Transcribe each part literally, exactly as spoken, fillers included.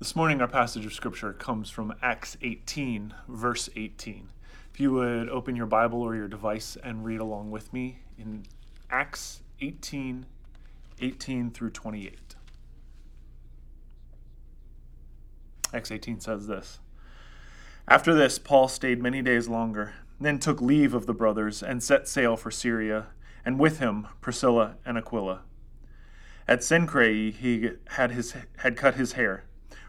This morning, our passage of Scripture comes from Acts eighteen, verse eighteen. If you would open your Bible or your device and read along with me in Acts eighteen, eighteen through twenty-eight. Acts eighteen says this. After this, Paul stayed many days longer, then took leave of the brothers and set sail for Syria, and with him Priscilla and Aquila. At Cenchreae, he had, his, had cut his hair,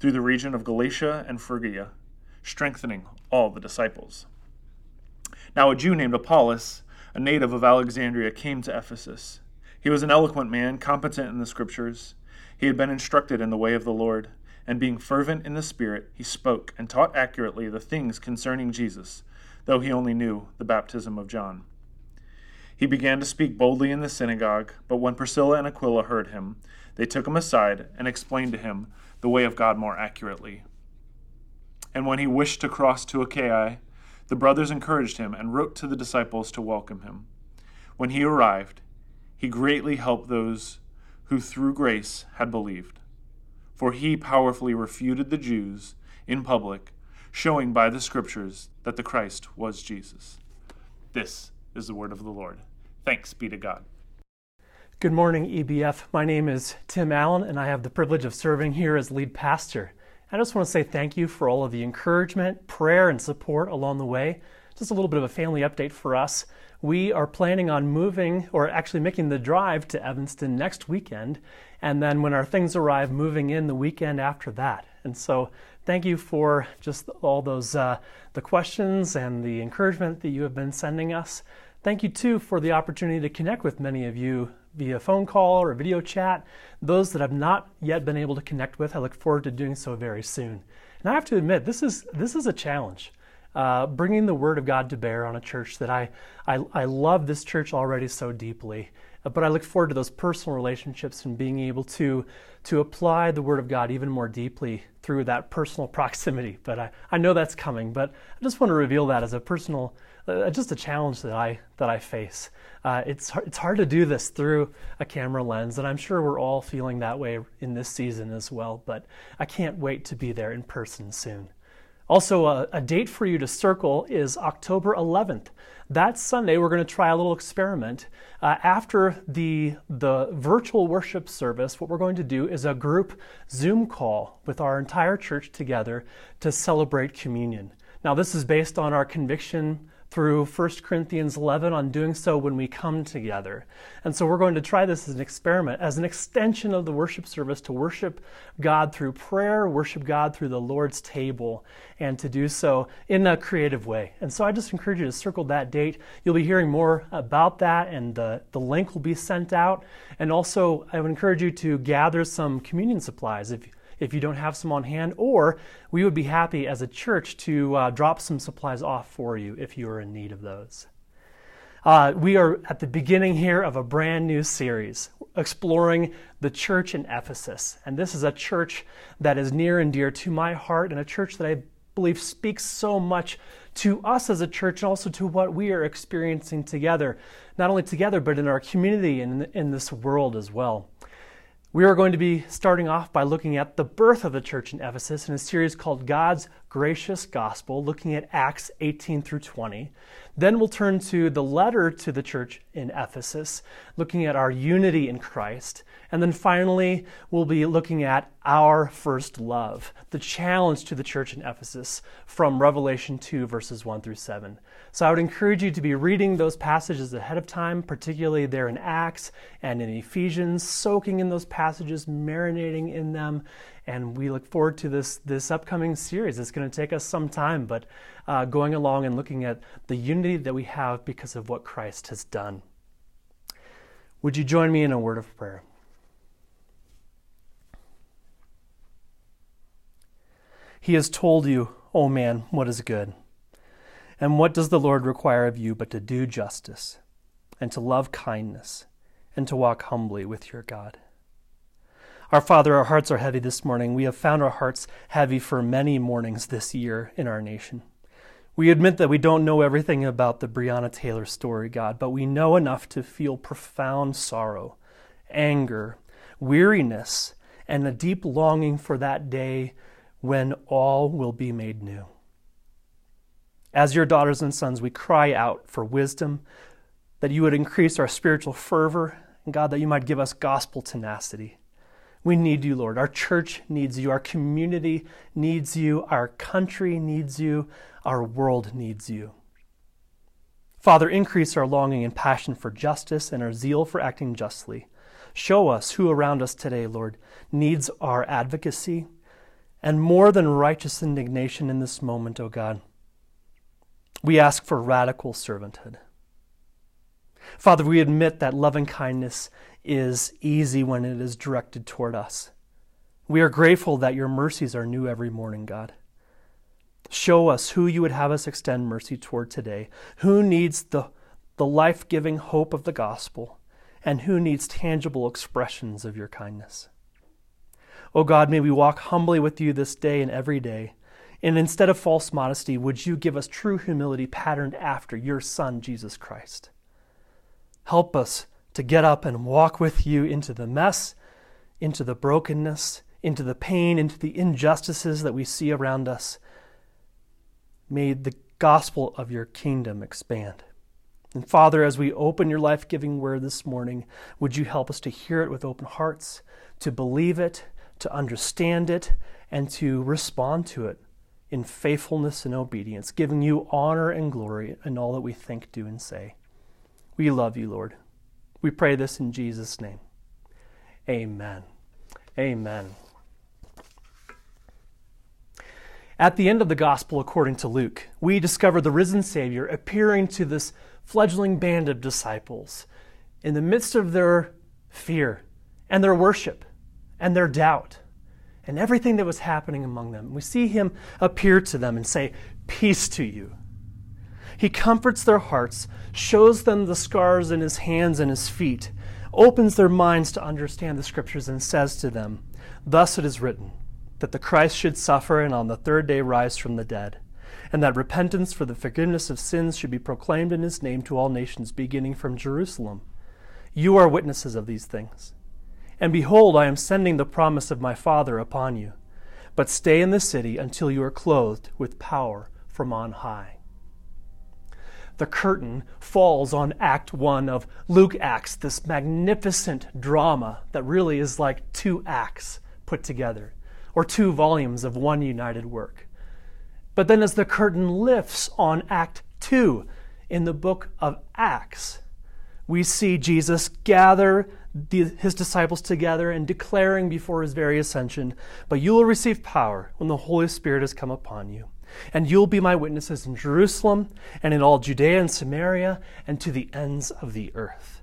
through the region of Galatia and Phrygia, strengthening all the disciples. Now a Jew named Apollos, a native of Alexandria, came to Ephesus. He was an eloquent man, competent in the Scriptures. He had been instructed in the way of the Lord, and being fervent in the Spirit, he spoke and taught accurately the things concerning Jesus, though he only knew the baptism of John. He began to speak boldly in the synagogue, but when Priscilla and Aquila heard him, they took him aside and explained to him the way of God more accurately. And when he wished to cross to Achaia, the brothers encouraged him and wrote to the disciples to welcome him. When he arrived, he greatly helped those who through grace had believed. For he powerfully refuted the Jews in public, showing by the Scriptures that the Christ was Jesus. This is the word of the Lord. Thanks be to God. Good morning, E B F. My name is Tim Allen, and I have the privilege of serving here as lead pastor. I just want to say thank you for all of the encouragement, prayer, and support along the way. Just a little bit of a family update for us. We are planning on moving, or actually making the drive to Evanston next weekend, and then when our things arrive, moving in the weekend after that. And so thank you for just all those uh, the questions and the encouragement that you have been sending us. Thank you, too, for the opportunity to connect with many of you via phone call or video chat. Those that I've not yet been able to connect with, I look forward to doing so very soon. And I have to admit, this is this is a challenge, uh, bringing the Word of God to bear on a church that I, I, I love this church already so deeply, but I look forward to those personal relationships and being able to, to apply the Word of God even more deeply through that personal proximity. But I, I know that's coming, but I just want to reveal that as a personal Uh, just a challenge that I that I face. Uh, it's it's hard to do this through a camera lens, and I'm sure we're all feeling that way in this season as well, but I can't wait to be there in person soon. Also, a, a date for you to circle is October eleventh. That Sunday, we're going to try a little experiment. Uh, after the, the virtual worship service, what we're going to do is a group Zoom call with our entire church together to celebrate communion. Now, this is based on our conviction through First Corinthians eleven on doing so when we come together. And so we're going to try this as an experiment, as an extension of the worship service, to worship God through prayer, worship God through the Lord's table, and to do so in a creative way. And so I just encourage you to circle that date. You'll be hearing more about that, and the, the link will be sent out. And also, I would encourage you to gather some communion supplies if if you don't have some on hand, or we would be happy as a church to uh, drop some supplies off for you if you are in need of those. Uh, we are at the beginning here of a brand new series exploring the church in Ephesus. And this is a church that is near and dear to my heart, and a church that I believe speaks so much to us as a church, and also to what we are experiencing together, not only together, but in our community and in this world as well. We are going to be starting off by looking at the birth of the church in Ephesus in a series called God's Gracious Gospel, looking at Acts eighteen through twenty. Then we'll turn to the letter to the church in Ephesus, looking at our unity in Christ. And then finally, we'll be looking at our first love, the challenge to the church in Ephesus from Revelation two, verses one through seven. So I would encourage you to be reading those passages ahead of time, particularly there in Acts and in Ephesians, soaking in those passages, marinating in them. And we look forward to this, this upcoming series. It's going to take us some time, but uh, going along and looking at the unity that we have because of what Christ has done. Would you join me in a word of prayer? He has told you, O man, what is good. And what does the Lord require of you but to do justice, and to love kindness, and to walk humbly with your God? Our Father, our hearts are heavy this morning. We have found our hearts heavy for many mornings this year in our nation. We admit that we don't know everything about the Breonna Taylor story, God, but we know enough to feel profound sorrow, anger, weariness, and a deep longing for that day when all will be made new. As your daughters and sons, we cry out for wisdom, that you would increase our spiritual fervor, and God, that you might give us gospel tenacity. We need you, Lord. Our church needs you. Our community needs you. Our country needs you. Our world needs you. Father, increase our longing and passion for justice and our zeal for acting justly. Show us who around us today, Lord, needs our advocacy and more than righteous indignation in this moment, O God. We ask for radical servanthood. Father, we admit that loving kindness is easy when it is directed toward us. We are grateful that your mercies are new every morning, God. Show us who you would have us extend mercy toward today, who needs the, the life-giving hope of the gospel, and who needs tangible expressions of your kindness. O God, may we walk humbly with you this day and every day, and instead of false modesty, would you give us true humility patterned after your Son, Jesus Christ. Help us to get up and walk with you into the mess, into the brokenness, into the pain, into the injustices that we see around us. May the gospel of your kingdom expand. And Father, as we open your life-giving word this morning, would you help us to hear it with open hearts, to believe it, to understand it, and to respond to it in faithfulness and obedience, giving you honor and glory in all that we think, do, and say. We love you, Lord. We pray this in Jesus' name. Amen. Amen. At the end of the Gospel according to Luke, we discover the risen Savior appearing to this fledgling band of disciples in the midst of their fear and their worship and their doubt and everything that was happening among them. We see him appear to them and say, "Peace to you." He comforts their hearts, shows them the scars in his hands and his feet, opens their minds to understand the scriptures, and says to them, "Thus it is written, that the Christ should suffer and on the third day rise from the dead, and that repentance for the forgiveness of sins should be proclaimed in his name to all nations, beginning from Jerusalem. You are witnesses of these things. And behold, I am sending the promise of my Father upon you. But stay in the city until you are clothed with power from on high." The curtain falls on Act one of Luke Acts, this magnificent drama that really is like two acts put together, or two volumes of one united work. But then as the curtain lifts on Act two in the book of Acts, we see Jesus gather the, his disciples together and declaring before his very ascension, "But you will receive power when the Holy Spirit has come upon you. And you'll be my witnesses in Jerusalem and in all Judea and Samaria and to the ends of the earth."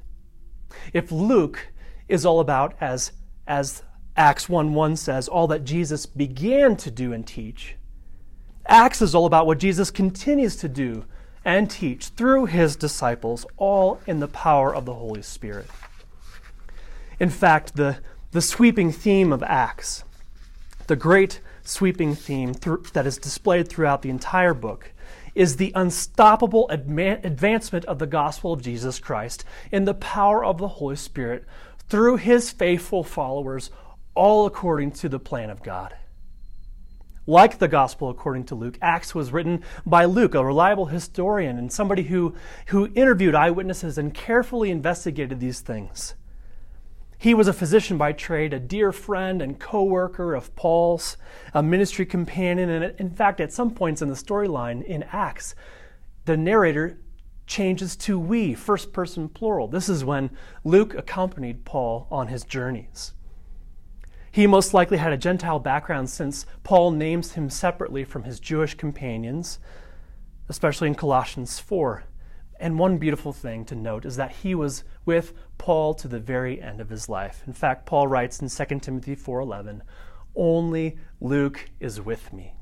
If Luke is all about, as, as Acts one one says, all that Jesus began to do and teach, Acts is all about what Jesus continues to do and teach through his disciples, all in the power of the Holy Spirit. In fact, the, the sweeping theme of Acts, the great sweeping theme th- that is displayed throughout the entire book, is the unstoppable adma- advancement of the gospel of Jesus Christ in the power of the Holy Spirit through his faithful followers, all according to the plan of God. Like the gospel according to Luke, Acts was written by Luke, a reliable historian and somebody who, who interviewed eyewitnesses and carefully investigated these things. He was a physician by trade, a dear friend and co-worker of Paul's, a ministry companion, and in fact, at some points in the storyline in Acts, the narrator changes to we, first person plural. This is when Luke accompanied Paul on his journeys. He most likely had a Gentile background, since Paul names him separately from his Jewish companions, especially in Colossians four. And one beautiful thing to note is that he was with Paul to the very end of his life. In fact, Paul writes in Second Timothy four eleven, "Only Luke is with me."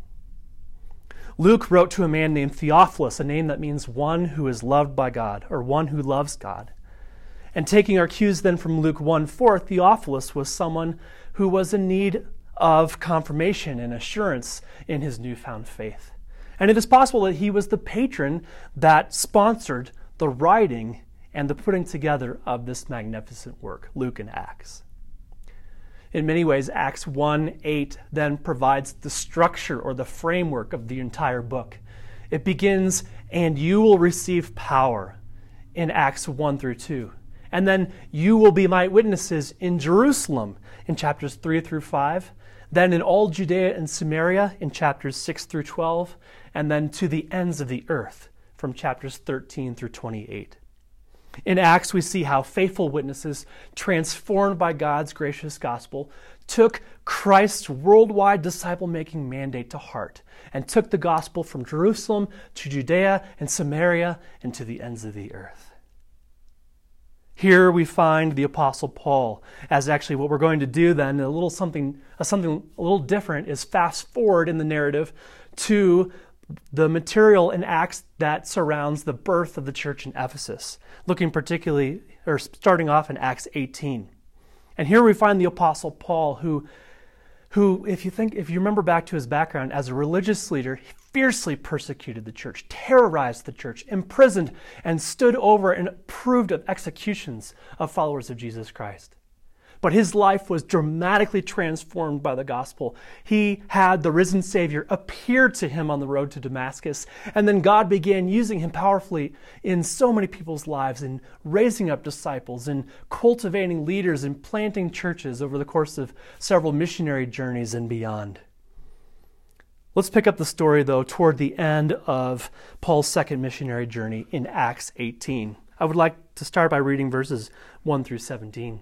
Luke wrote to a man named Theophilus, a name that means one who is loved by God, or one who loves God. And taking our cues then from Luke one four, Theophilus was someone who was in need of confirmation and assurance in his newfound faith. And it is possible that he was the patron that sponsored the writing and the putting together of this magnificent work, Luke and Acts. In many ways, Acts one eight then provides the structure or the framework of the entire book. It begins, "And you will receive power," in Acts one through two. And then, "You will be my witnesses in Jerusalem," in chapters three through five. Then in all Judea and Samaria, in chapters six through twelve. And then to the ends of the earth, from chapters thirteen through twenty-eight. In Acts, we see how faithful witnesses, transformed by God's gracious gospel, took Christ's worldwide disciple-making mandate to heart and took the gospel from Jerusalem to Judea and Samaria and to the ends of the earth. Here we find the Apostle Paul, as actually what we're going to do then, a little something, something a little different, is fast forward in the narrative to the material in Acts that surrounds the birth of the church in Ephesus, looking particularly, or starting off in Acts eighteen. And here we find the Apostle Paul, who, who, if you think, if you remember back to his background as a religious leader, he fiercely persecuted the church, terrorized the church, imprisoned, and stood over and approved of executions of followers of Jesus Christ. But his life was dramatically transformed by the gospel. He had the risen Savior appear to him on the road to Damascus, and then God began using him powerfully in so many people's lives, in raising up disciples, in cultivating leaders, in planting churches over the course of several missionary journeys and beyond. Let's pick up the story, though, toward the end of Paul's second missionary journey in Acts eighteen. I would like to start by reading verses one through seventeen.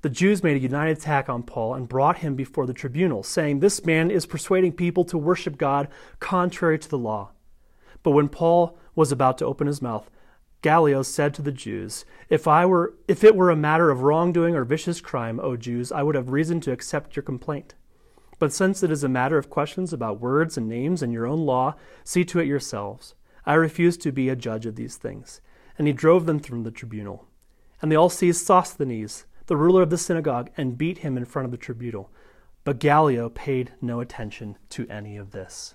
the Jews made a united attack on Paul and brought him before the tribunal, saying, "This man is persuading people to worship God contrary to the law." But when Paul was about to open his mouth, Gallio said to the Jews, if I were, if it were a matter of wrongdoing or vicious crime, O Jews, I would have reason to accept your complaint. But since it is a matter of questions about words and names and your own law, see to it yourselves. I refuse to be a judge of these things." And he drove them from the tribunal. And they all seized Sosthenes, the ruler of the synagogue, and beat him in front of the tribunal. But Gallio paid no attention to any of this.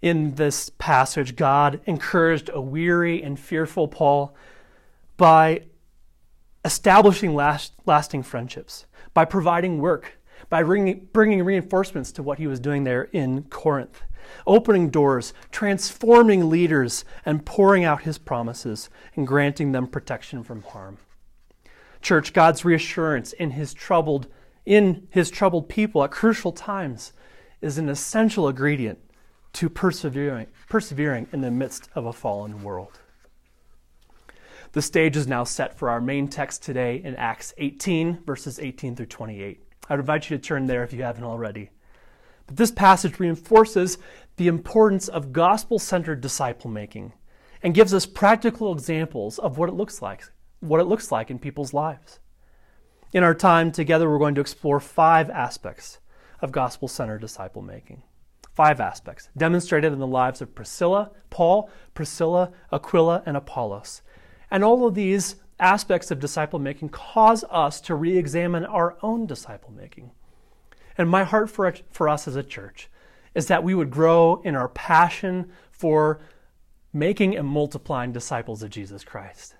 In this passage, God encouraged a weary and fearful Paul by establishing last, lasting friendships, by providing work, by bringing, bringing reinforcements to what he was doing there in Corinth, opening doors, transforming leaders, and pouring out his promises and granting them protection from harm. Church, God's reassurance in his troubled in his troubled people at crucial times is an essential ingredient to persevering, persevering in the midst of a fallen world. The stage is now set for our main text today in Acts eighteen, verses eighteen through twenty-eight. I'd invite you to turn there if you haven't already. But this passage reinforces the importance of gospel-centered disciple-making and gives us practical examples of what it looks like. what it looks like in people's lives. In our time together, we're going to explore five aspects of gospel-centered disciple-making. Five aspects demonstrated in the lives of Priscilla, Paul, Priscilla, Aquila, and Apollos. And all of these aspects of disciple-making cause us to re-examine our own disciple-making. And my heart for, for us as a church is that we would grow in our passion for making and multiplying disciples of Jesus Christ.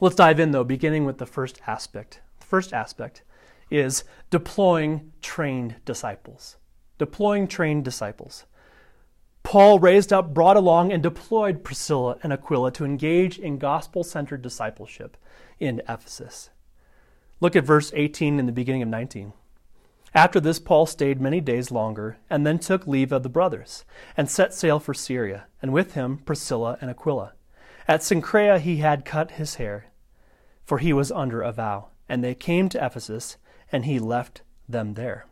Let's dive in, though, beginning with the first aspect. The first aspect is deploying trained disciples. Deploying trained disciples. Paul raised up, brought along, and deployed Priscilla and Aquila to engage in gospel-centered discipleship in Ephesus. Look at verse eighteen and the beginning of nineteen. After this, Paul stayed many days longer and then took leave of the brothers and set sail for Syria, and with him Priscilla and Aquila. At Cenchreae he had cut his hair, for he was under a vow, and they came to Ephesus, and he left them there.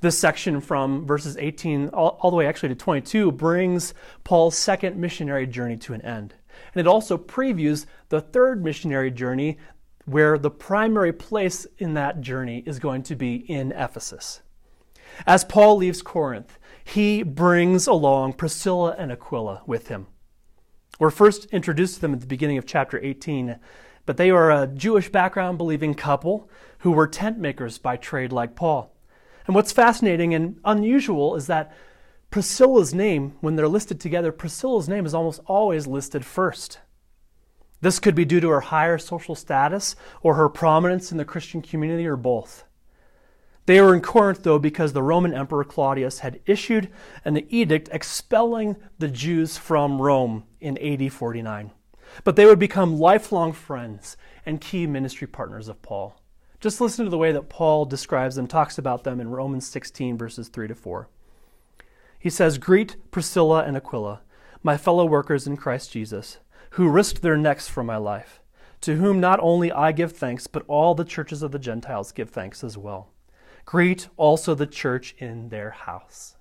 This section from verses eighteen all, all the way actually to twenty-two brings Paul's second missionary journey to an end. And it also previews the third missionary journey, where the primary place in that journey is going to be in Ephesus. As Paul leaves Corinth, he brings along Priscilla and Aquila with him. We're first introduced to them at the beginning of chapter eighteen, but they are a Jewish background-believing couple who were tent makers by trade like Paul. And what's fascinating and unusual is that Priscilla's name, when they're listed together, Priscilla's name is almost always listed first. This could be due to her higher social status or her prominence in the Christian community, or both. They were in Corinth, though, because the Roman Emperor Claudius had issued an edict expelling the Jews from Rome in A D forty-nine. But they would become lifelong friends and key ministry partners of Paul. Just listen to the way that Paul describes them, talks about them in Romans sixteen, verses three to four. He says, "Greet Priscilla and Aquila, my fellow workers in Christ Jesus, who risked their necks for my life, to whom not only I give thanks, but all the churches of the Gentiles give thanks as well. Greet also the church in their house."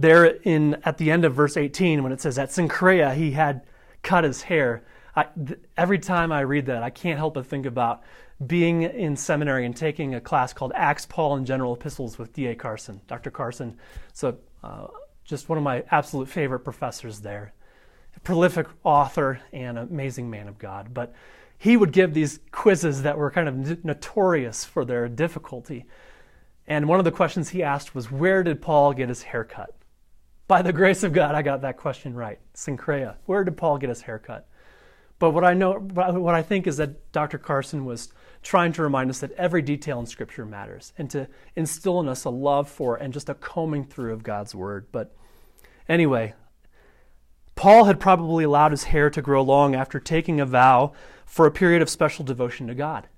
There in at the end of verse eighteen, when it says, "At Cenchreae he had cut his hair," I, th- every time I read that, I can't help but think about being in seminary and taking a class called Acts, Paul, and General Epistles with D A Carson, Doctor Carson. So, uh, Just one of my absolute favorite professors there. A prolific author and an amazing man of God. But he would give these quizzes that were kind of notorious for their difficulty. And one of the questions he asked was, where did Paul get his haircut? By the grace of God, I got that question right. Cenchreae. Where did Paul get his haircut? But what I know, what I think is that Doctor Carson was trying to remind us that every detail in Scripture matters, and to instill in us a love for and just a combing through of God's Word. But anyway, Paul had probably allowed his hair to grow long after taking a vow for a period of special devotion to God.